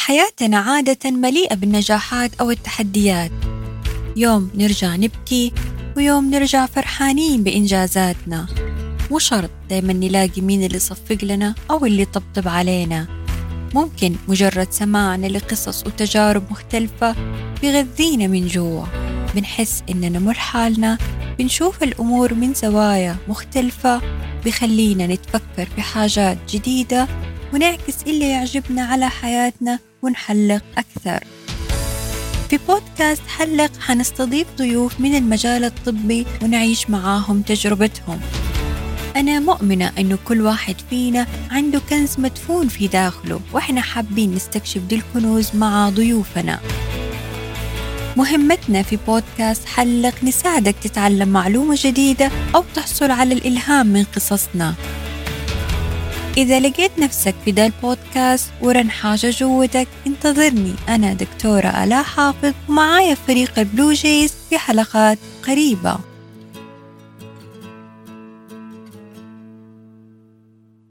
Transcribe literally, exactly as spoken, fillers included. حياتنا عادة مليئة بالنجاحات أو التحديات، يوم نرجع نبكي ويوم نرجع فرحانين بإنجازاتنا، مو شرط دايما نلاقي مين اللي صفق لنا أو اللي طبطب علينا. ممكن مجرد سماعنا لقصص وتجارب مختلفة بيغذينا من جوا، بنحس إننا مو لحالنا، بنشوف الأمور من زوايا مختلفة، بخلينا نتفكر في حاجات جديدة ونعكس اللي يعجبنا على حياتنا ونحلق أكثر. في بودكاست حلّق حنستضيف ضيوف من المجال الطبي ونعيش معاهم تجربتهم. أنا مؤمنة أنه كل واحد فينا عنده كنز مدفون في داخله، وإحنا حابين نستكشف دي الكنوز مع ضيوفنا. مهمتنا في بودكاست حلّق نساعدك تتعلم معلومة جديدة أو تحصل على الإلهام من قصصنا. إذا لقيت نفسك في ده البودكاست ورن حاجة جودك، انتظرني، أنا دكتورة آلاء حافظ ومعايا فريق البلوجيز في حلقات قريبة.